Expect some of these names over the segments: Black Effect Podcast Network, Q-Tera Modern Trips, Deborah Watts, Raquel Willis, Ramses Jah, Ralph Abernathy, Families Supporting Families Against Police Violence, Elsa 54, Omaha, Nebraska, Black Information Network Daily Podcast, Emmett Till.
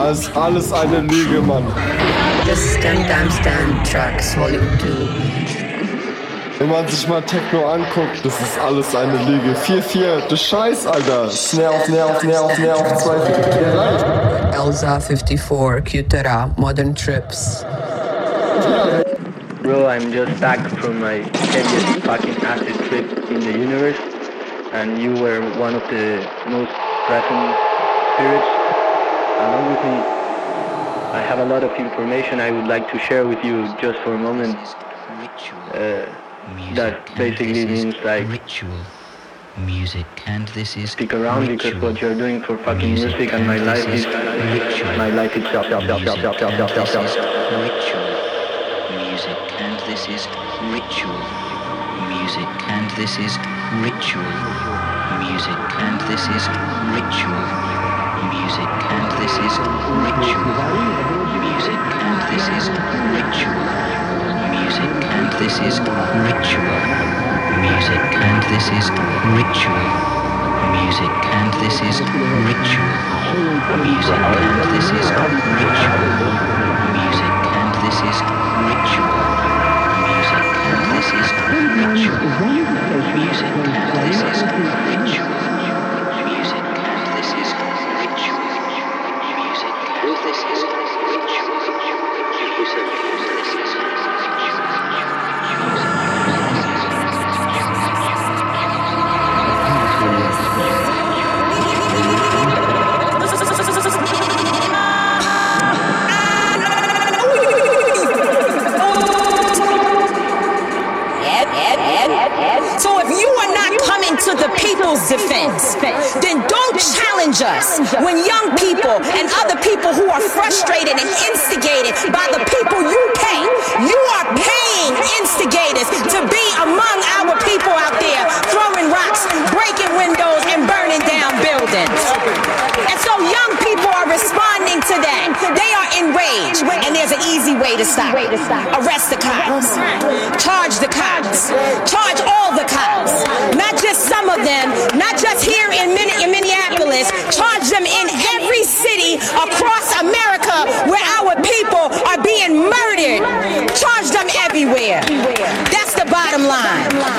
Das ist alles eine Lüge, Mann. Das ist Tracks Volume 2. Wenn man sich mal Techno anguckt, das ist alles eine Lüge. 4-4, du Scheiß, Alter. Nerv, 2-4, Elsa 54, Q-Tera Modern Trips. Bro, I'm just back from my heaviest fucking acid trip in the universe, and you were one of the most present spirits. Along with me, I have a lot of information I would like to share with you just for a moment. That basically means like ritual music, and this is stick around because what you're doing for fucking music and my life is ritual. My life itself. Music and this is ritual. Music and this is ritual. Music and this is ritual. Music and this is ritual. Music and this is ritual. Music and this is ritual. Music and this is ritual. Music and this is ritual. Music and this is ritual. This is ritual music, and this is ritual music, and this is ritual music, and this is ritual music, and this is ritual music, and this is ritual music. Defense, then don't challenge us when young people and other people who are frustrated and instigated by the people you pay. You are paying instigators to be among our people out there, throwing rocks, breaking windows, and burning down buildings. And so young people are responding to that. They are enraged, and there's an easy way to stop it. Arrest the cops, charge the cops, charge all the cops, not just some of them, not just here in Minneapolis, charge them in every city across America where our people are being murdered. Charge them everywhere. That's the bottom line.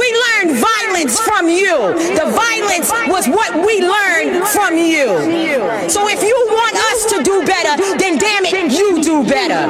We learned violence from you. The violence was what we learned from you. So if you want us to do better, then damn it, you do better.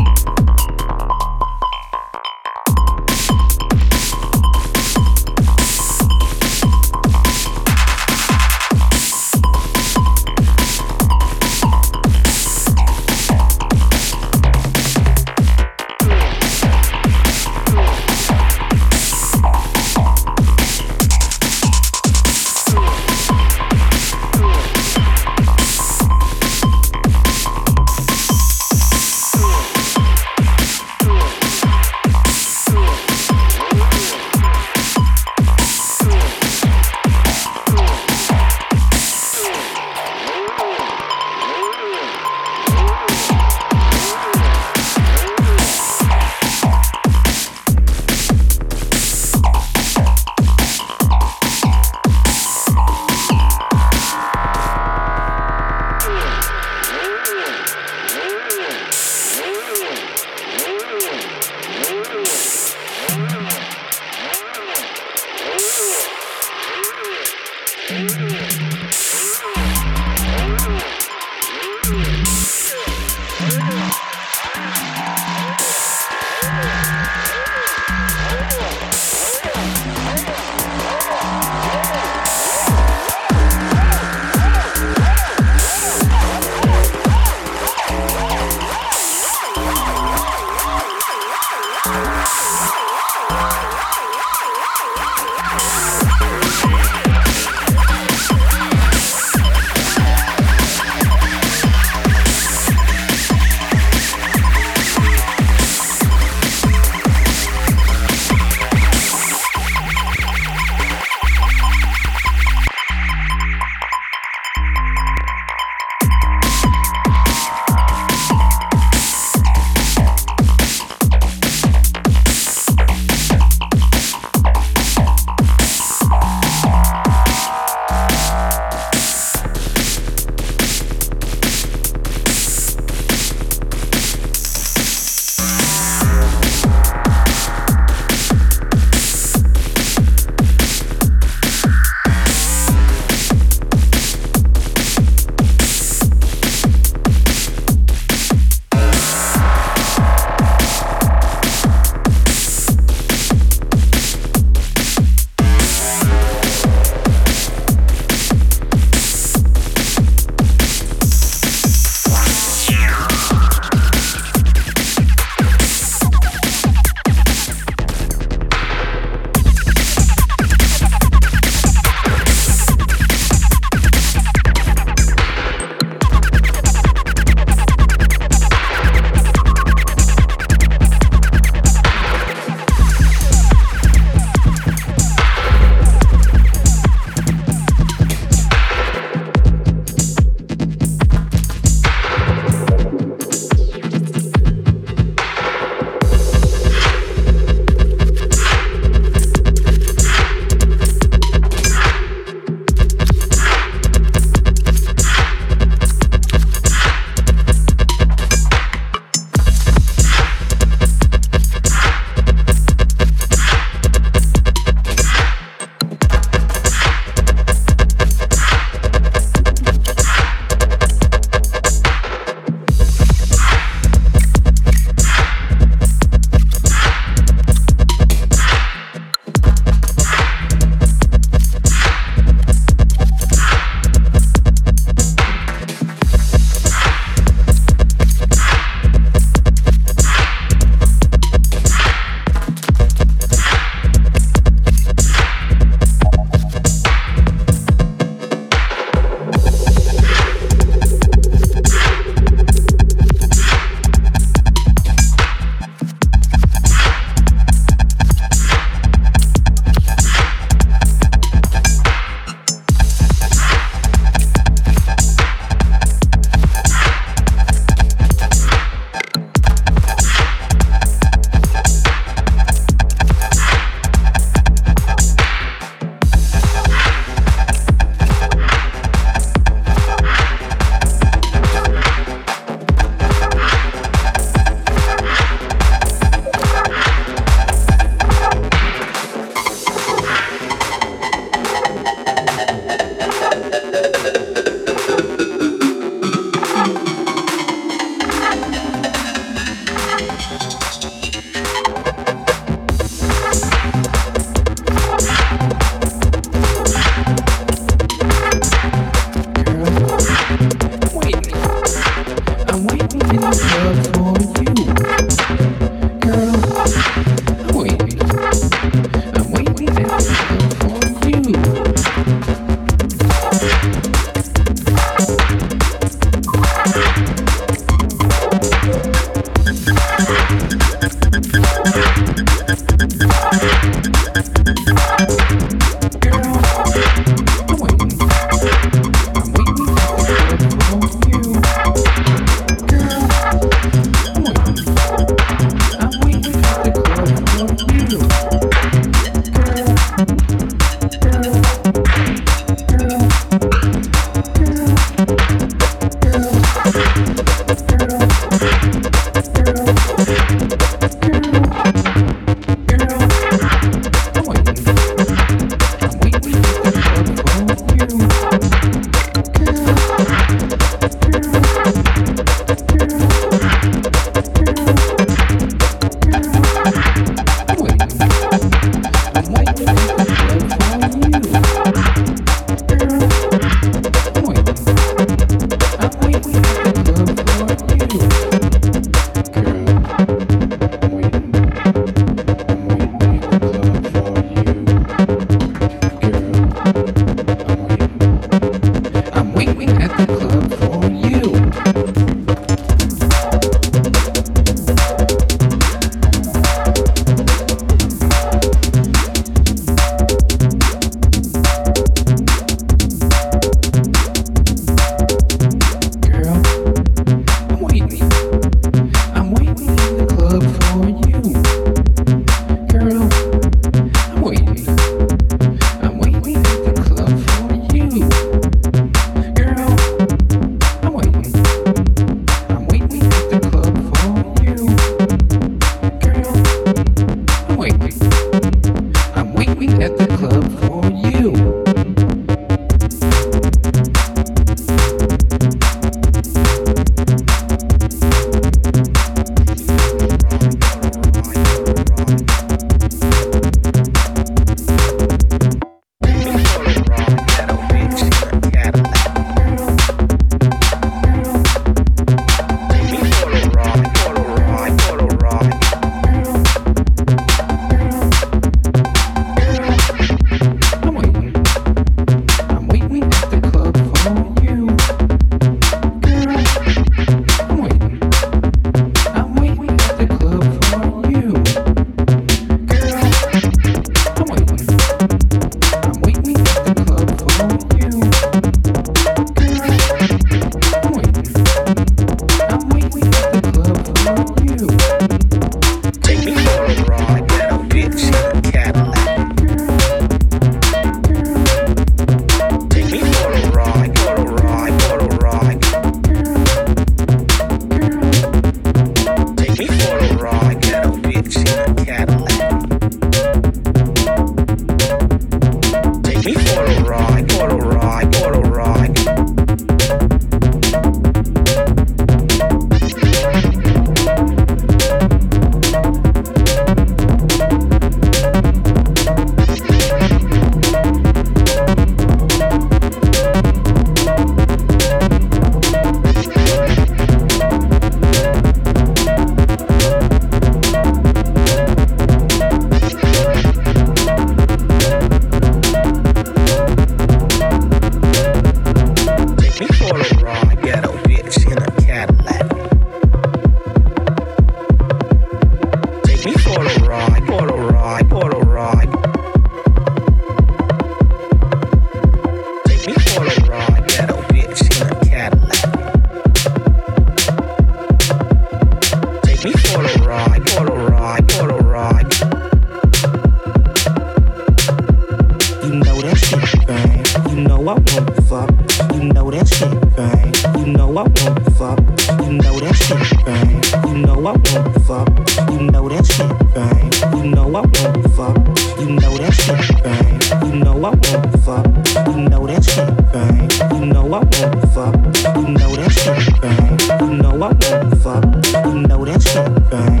You know that shit, bang.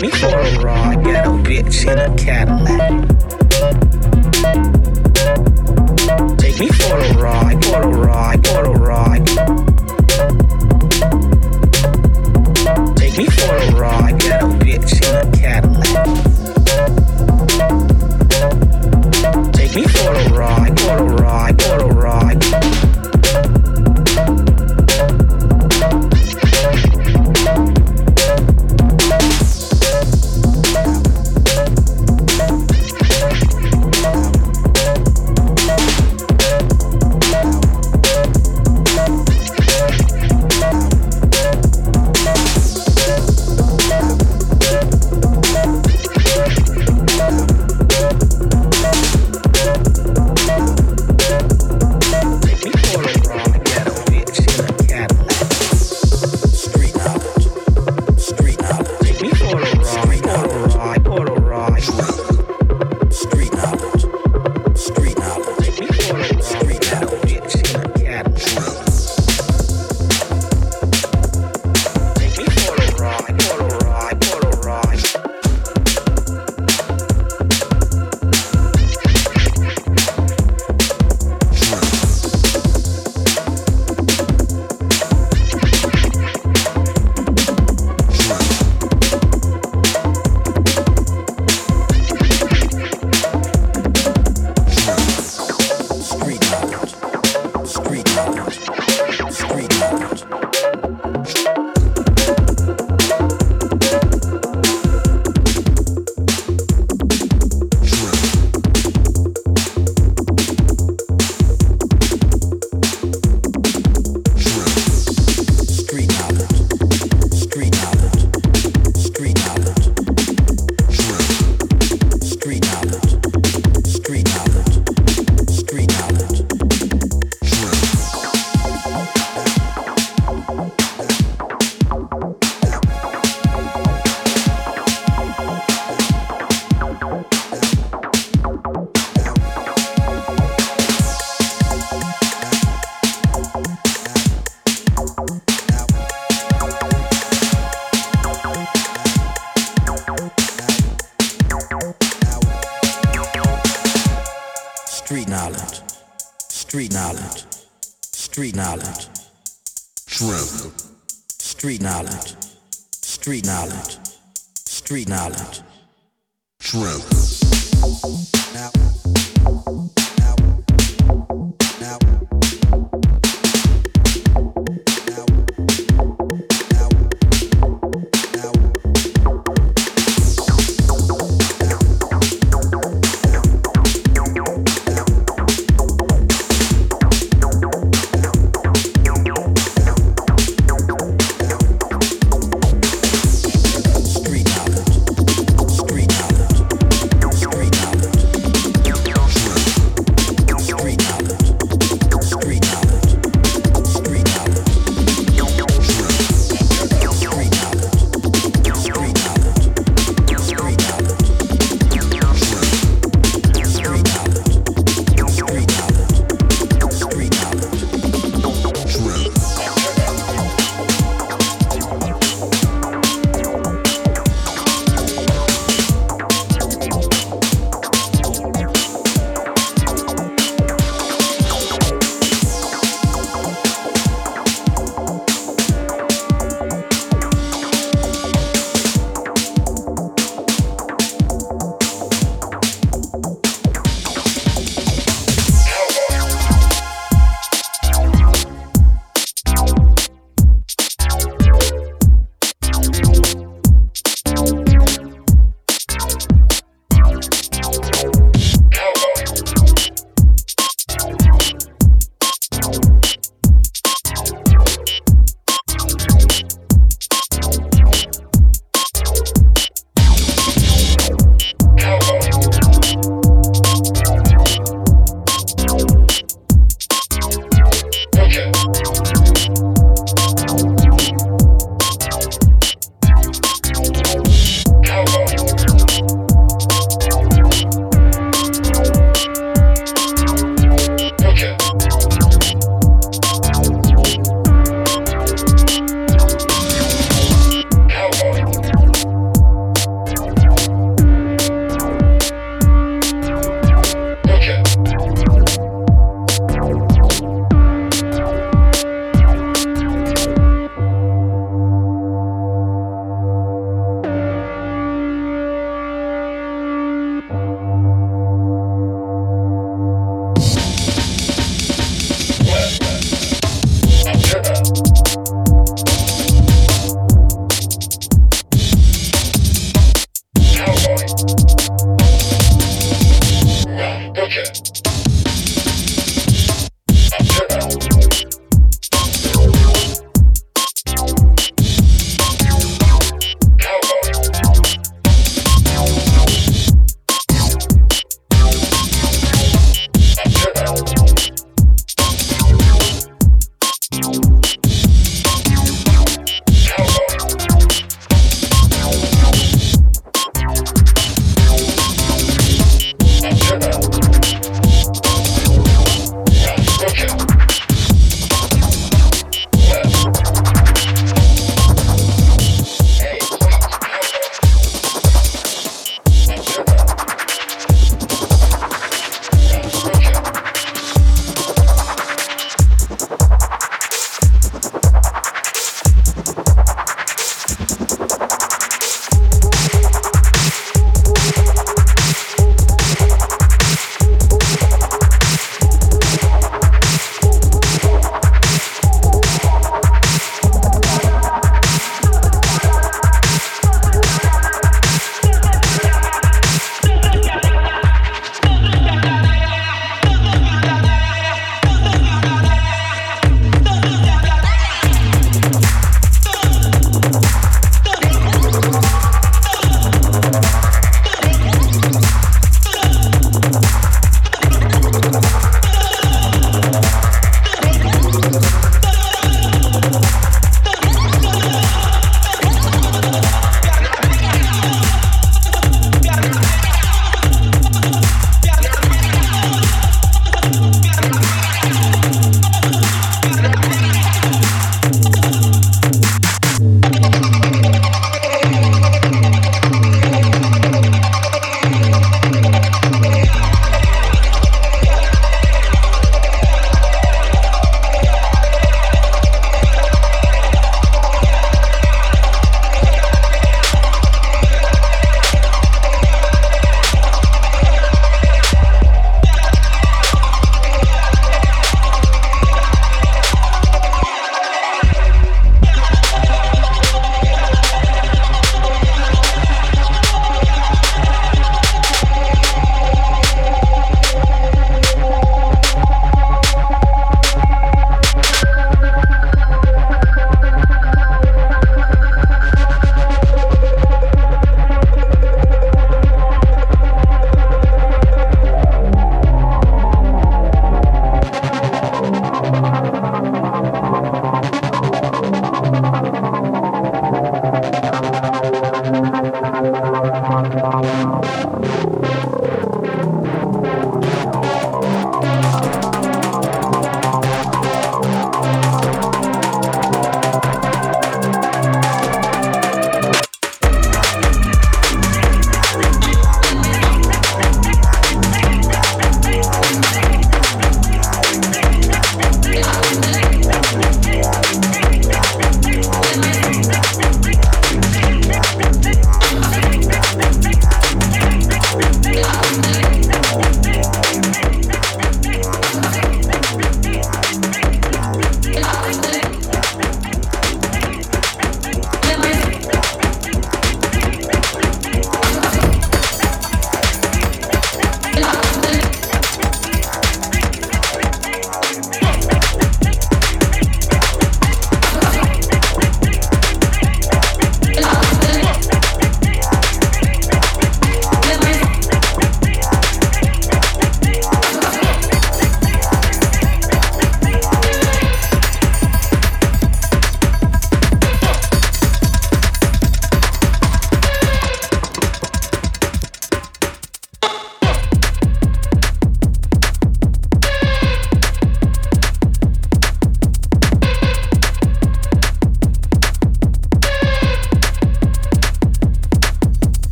take me for a raw ghetto bitch in a Cadillac. Take me for a ride, for a ride, for a ride. Take me for a raw ghetto bitch in a Cadillac. Take me for a ride, for a ride, for a ride.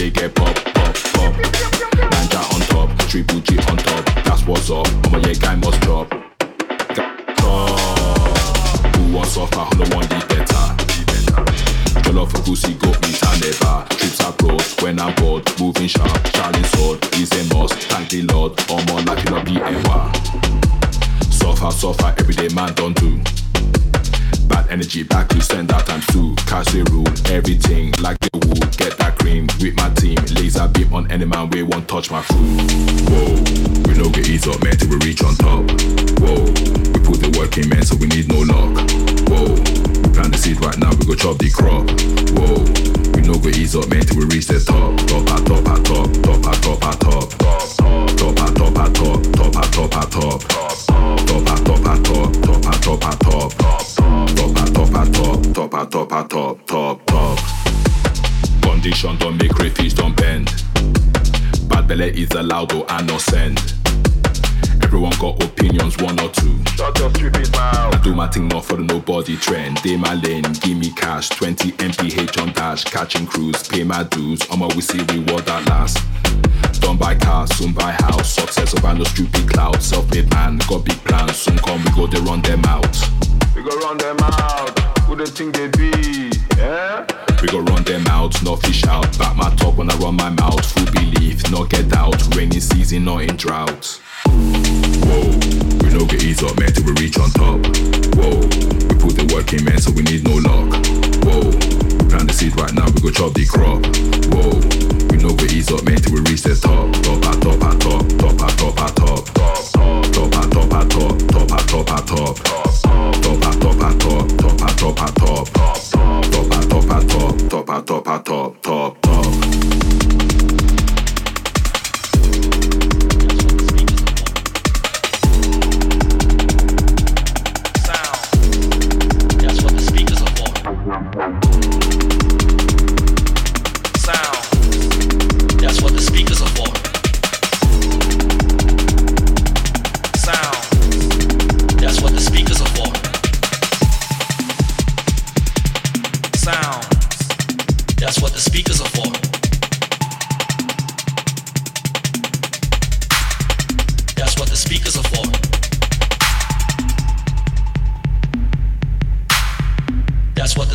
they get pop, pop, pop. Ninja on top, triple G on top. That's what's up, oh my yeah, guy must drop. Drop. Who wants softer, on the one did better. Jollof and pussy got me and never. Trips are broad, when I'm bored. Moving sharp, Charlie sword, is a must. Thank the Lord, I'm on like you love the ever. Suffer, suffer, everyday man don't do. Bad energy back to send out times two. Cash the rule, everything like the wood. Get that cream with my team. Laser beam on any man, we won't touch my food. Whoa, we no get ease up, man, till we reach on top. Whoa, we put the work in, man, so we need no luck. Whoa, we plant the seed right now, we go chop the crop. Whoa, we no get ease up, man, till we reach the top. Top at top at top, top at top at top. Top at top at top, top at top at top. Top at top at top, top at top at top. Top a top a top, top, top. Condition don't make crayfish, don't bend. Bad belly is allowed or I no send. Everyone got opinions, one or two. Shut your stupid mouth. I do my thing not for the nobody trend. Day my lane, give me cash, 20 MPH on dash. Catching crews, pay my dues, I'ma we see reward that last. Don't buy car, soon buy house. Success of no stupid cloud. Self-made man, got big plans. Soon come, we go, they run them out. We go run them out. Who they think they be, yeah? We go run them out, not fish out. Back my top when I run my mouth. Full belief, not get out. Rainy season, not in drought. Whoa, we no get ease up, man, till we reach on top. Whoa, we put the work in, man, so we need no luck. Whoa, we plant the seed right now, we go chop the crop. Whoa, we no get ease up, man, till we reach the top. Top at top at top, top at top at top. Top at top at top, top at top at top. Top at top at top, top at top at top. Top at top at top, top at top at top, top, top. That's what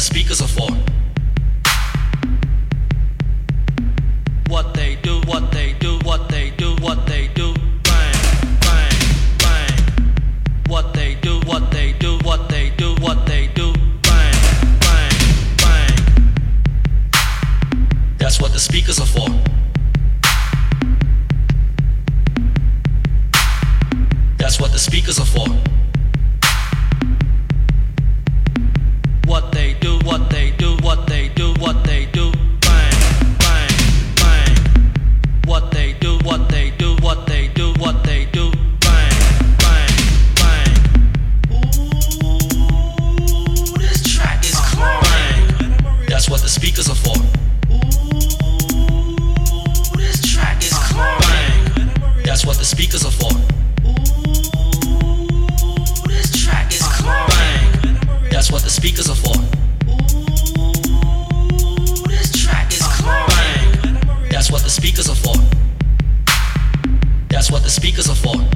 the speakers are for.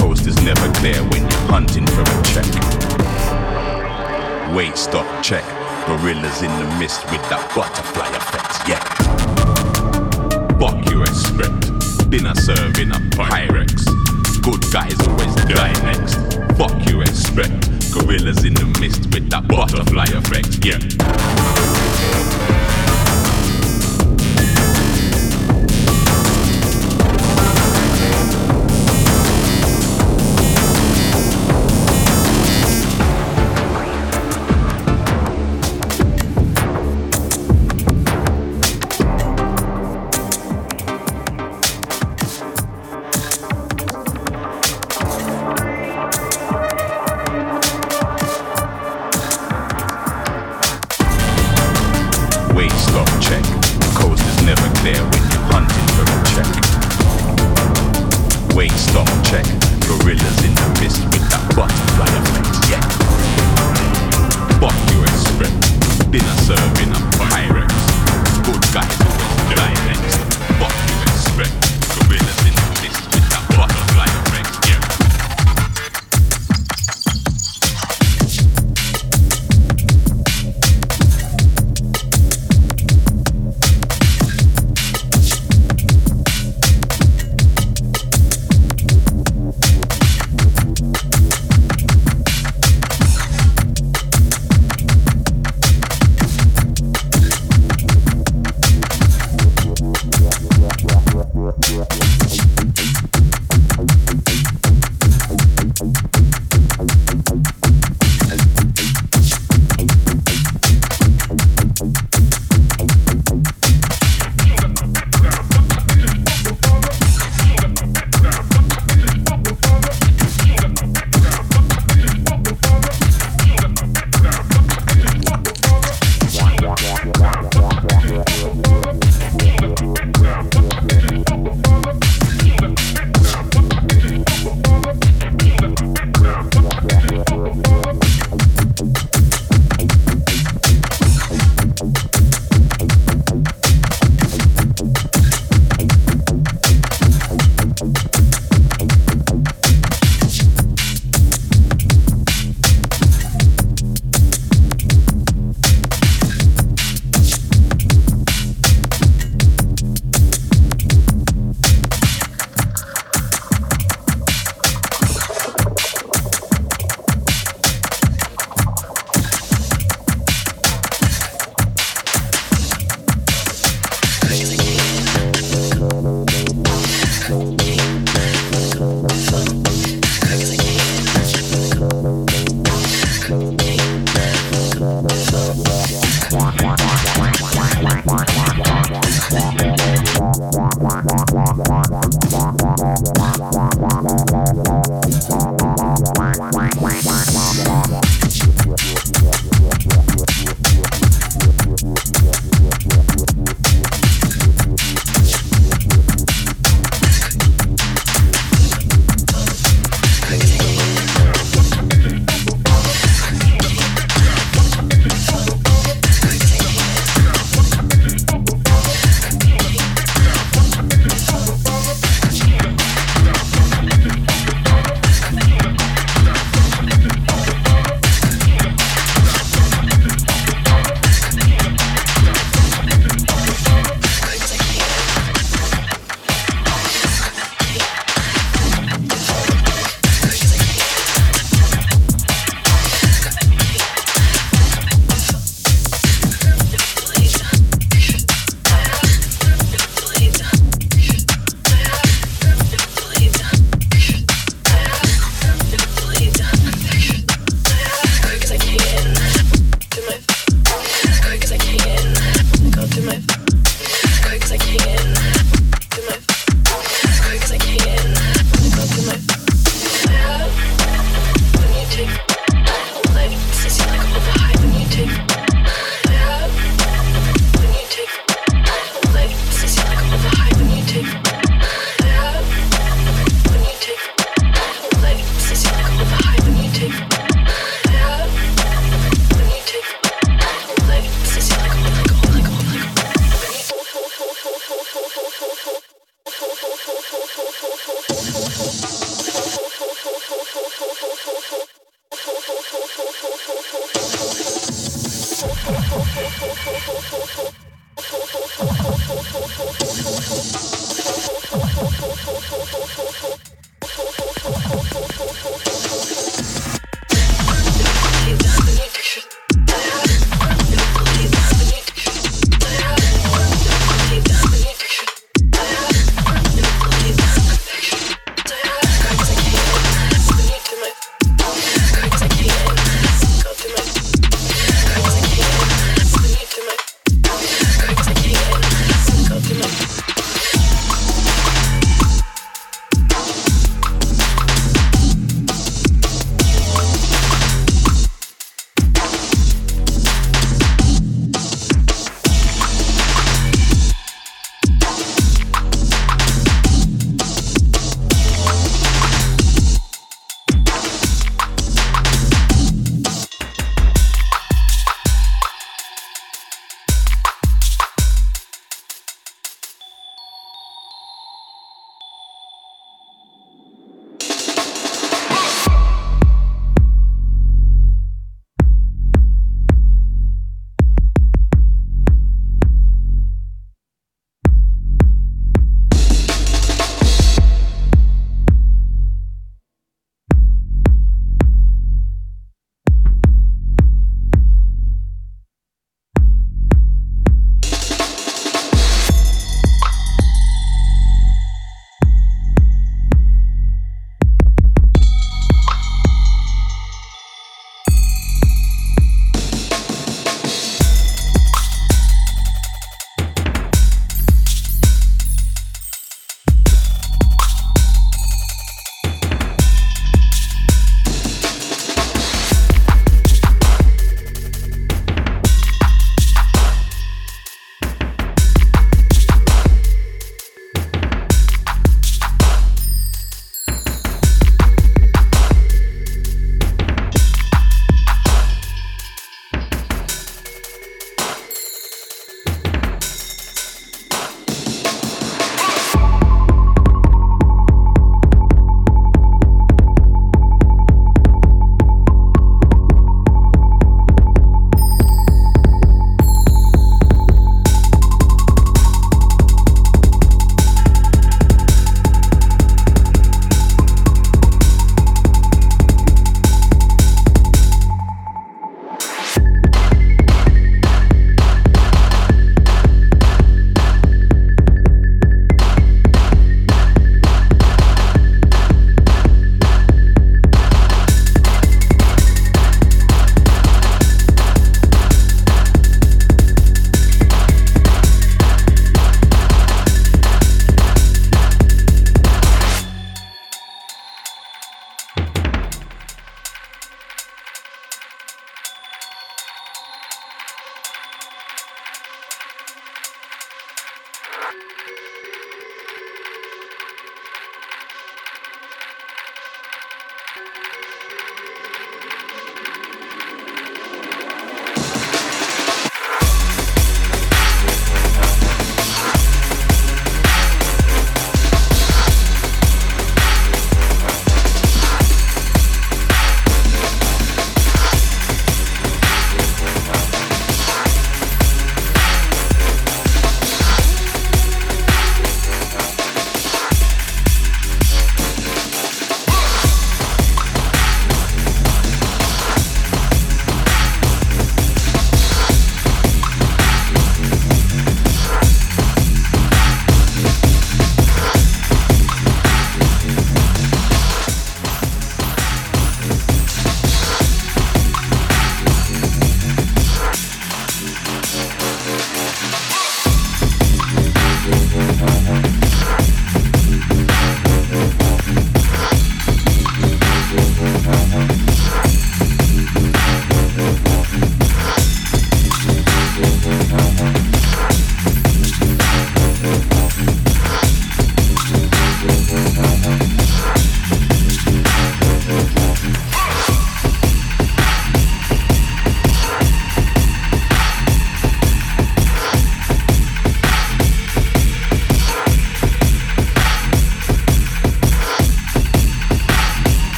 coast is never clear when you're hunting for a check. Wait, stop, check. Gorillas in the mist with that butterfly effect, yeah. Fuck you expect. Dinner serving a Pyrex. Good guys always die next. Fuck you expect. Gorillas in the mist with that butterfly effect, yeah.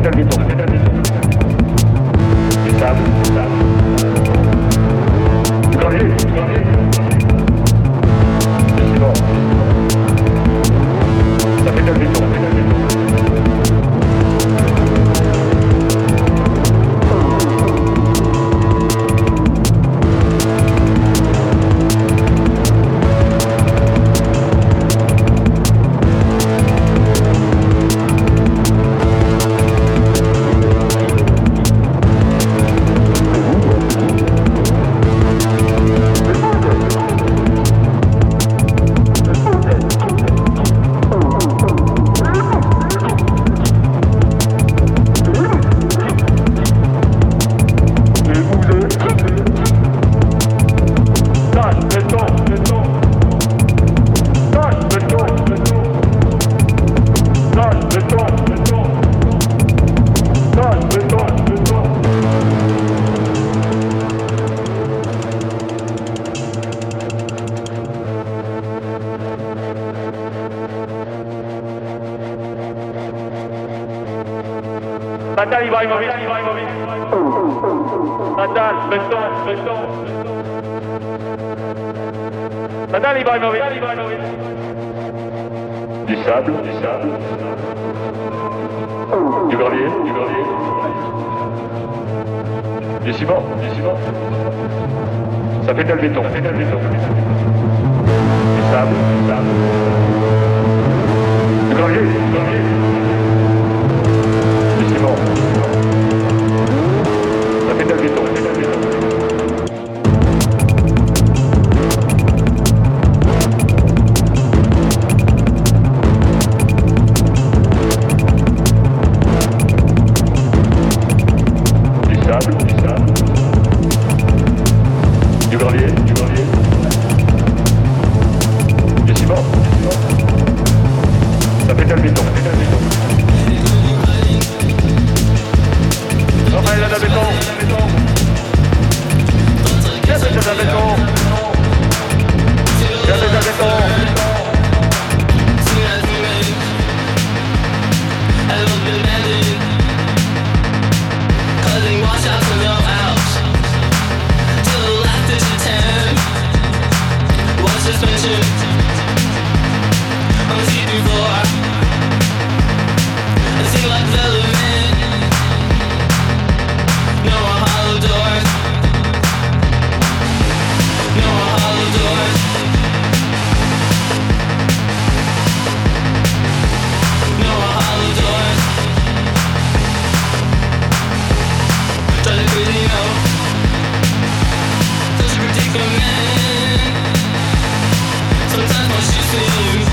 meter dito. Stop. Natal, il va y mourir. Natal, béton. Natal, il va y mourir. Du sable. Du gravier. Du ciment. Ça fait tel béton. Du sable. Du gravier. Du gravier. Du ciment. Ça fait tel béton. Sometimes when she seems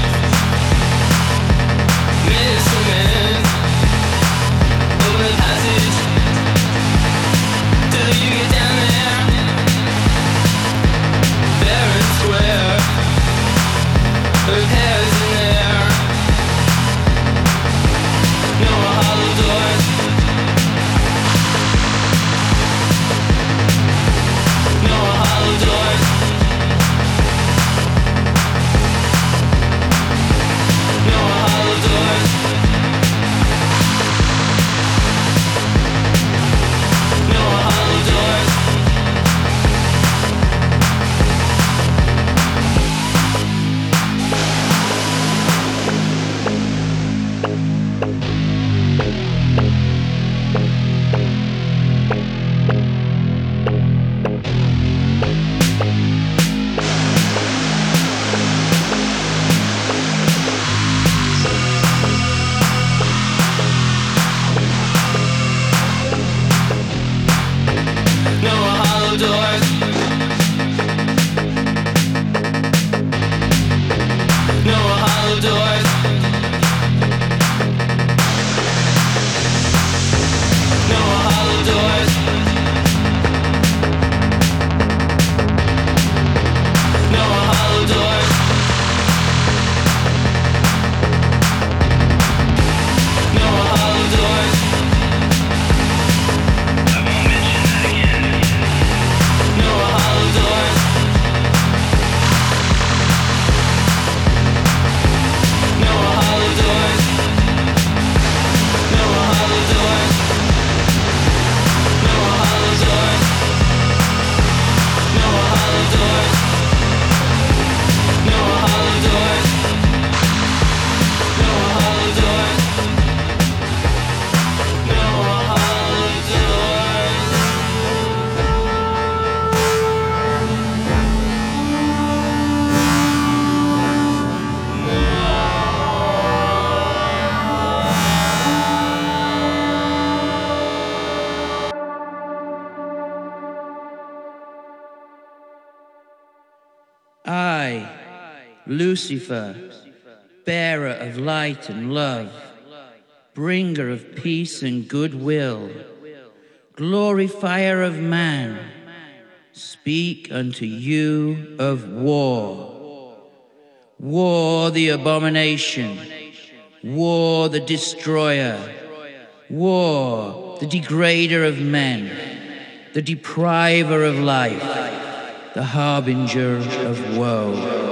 miss a man. I, Lucifer, bearer of light and love, bringer of peace and goodwill, glorifier of man, speak unto you of war. War the abomination, war the destroyer, war the degrader of men, the depriver of life, the harbinger of woe.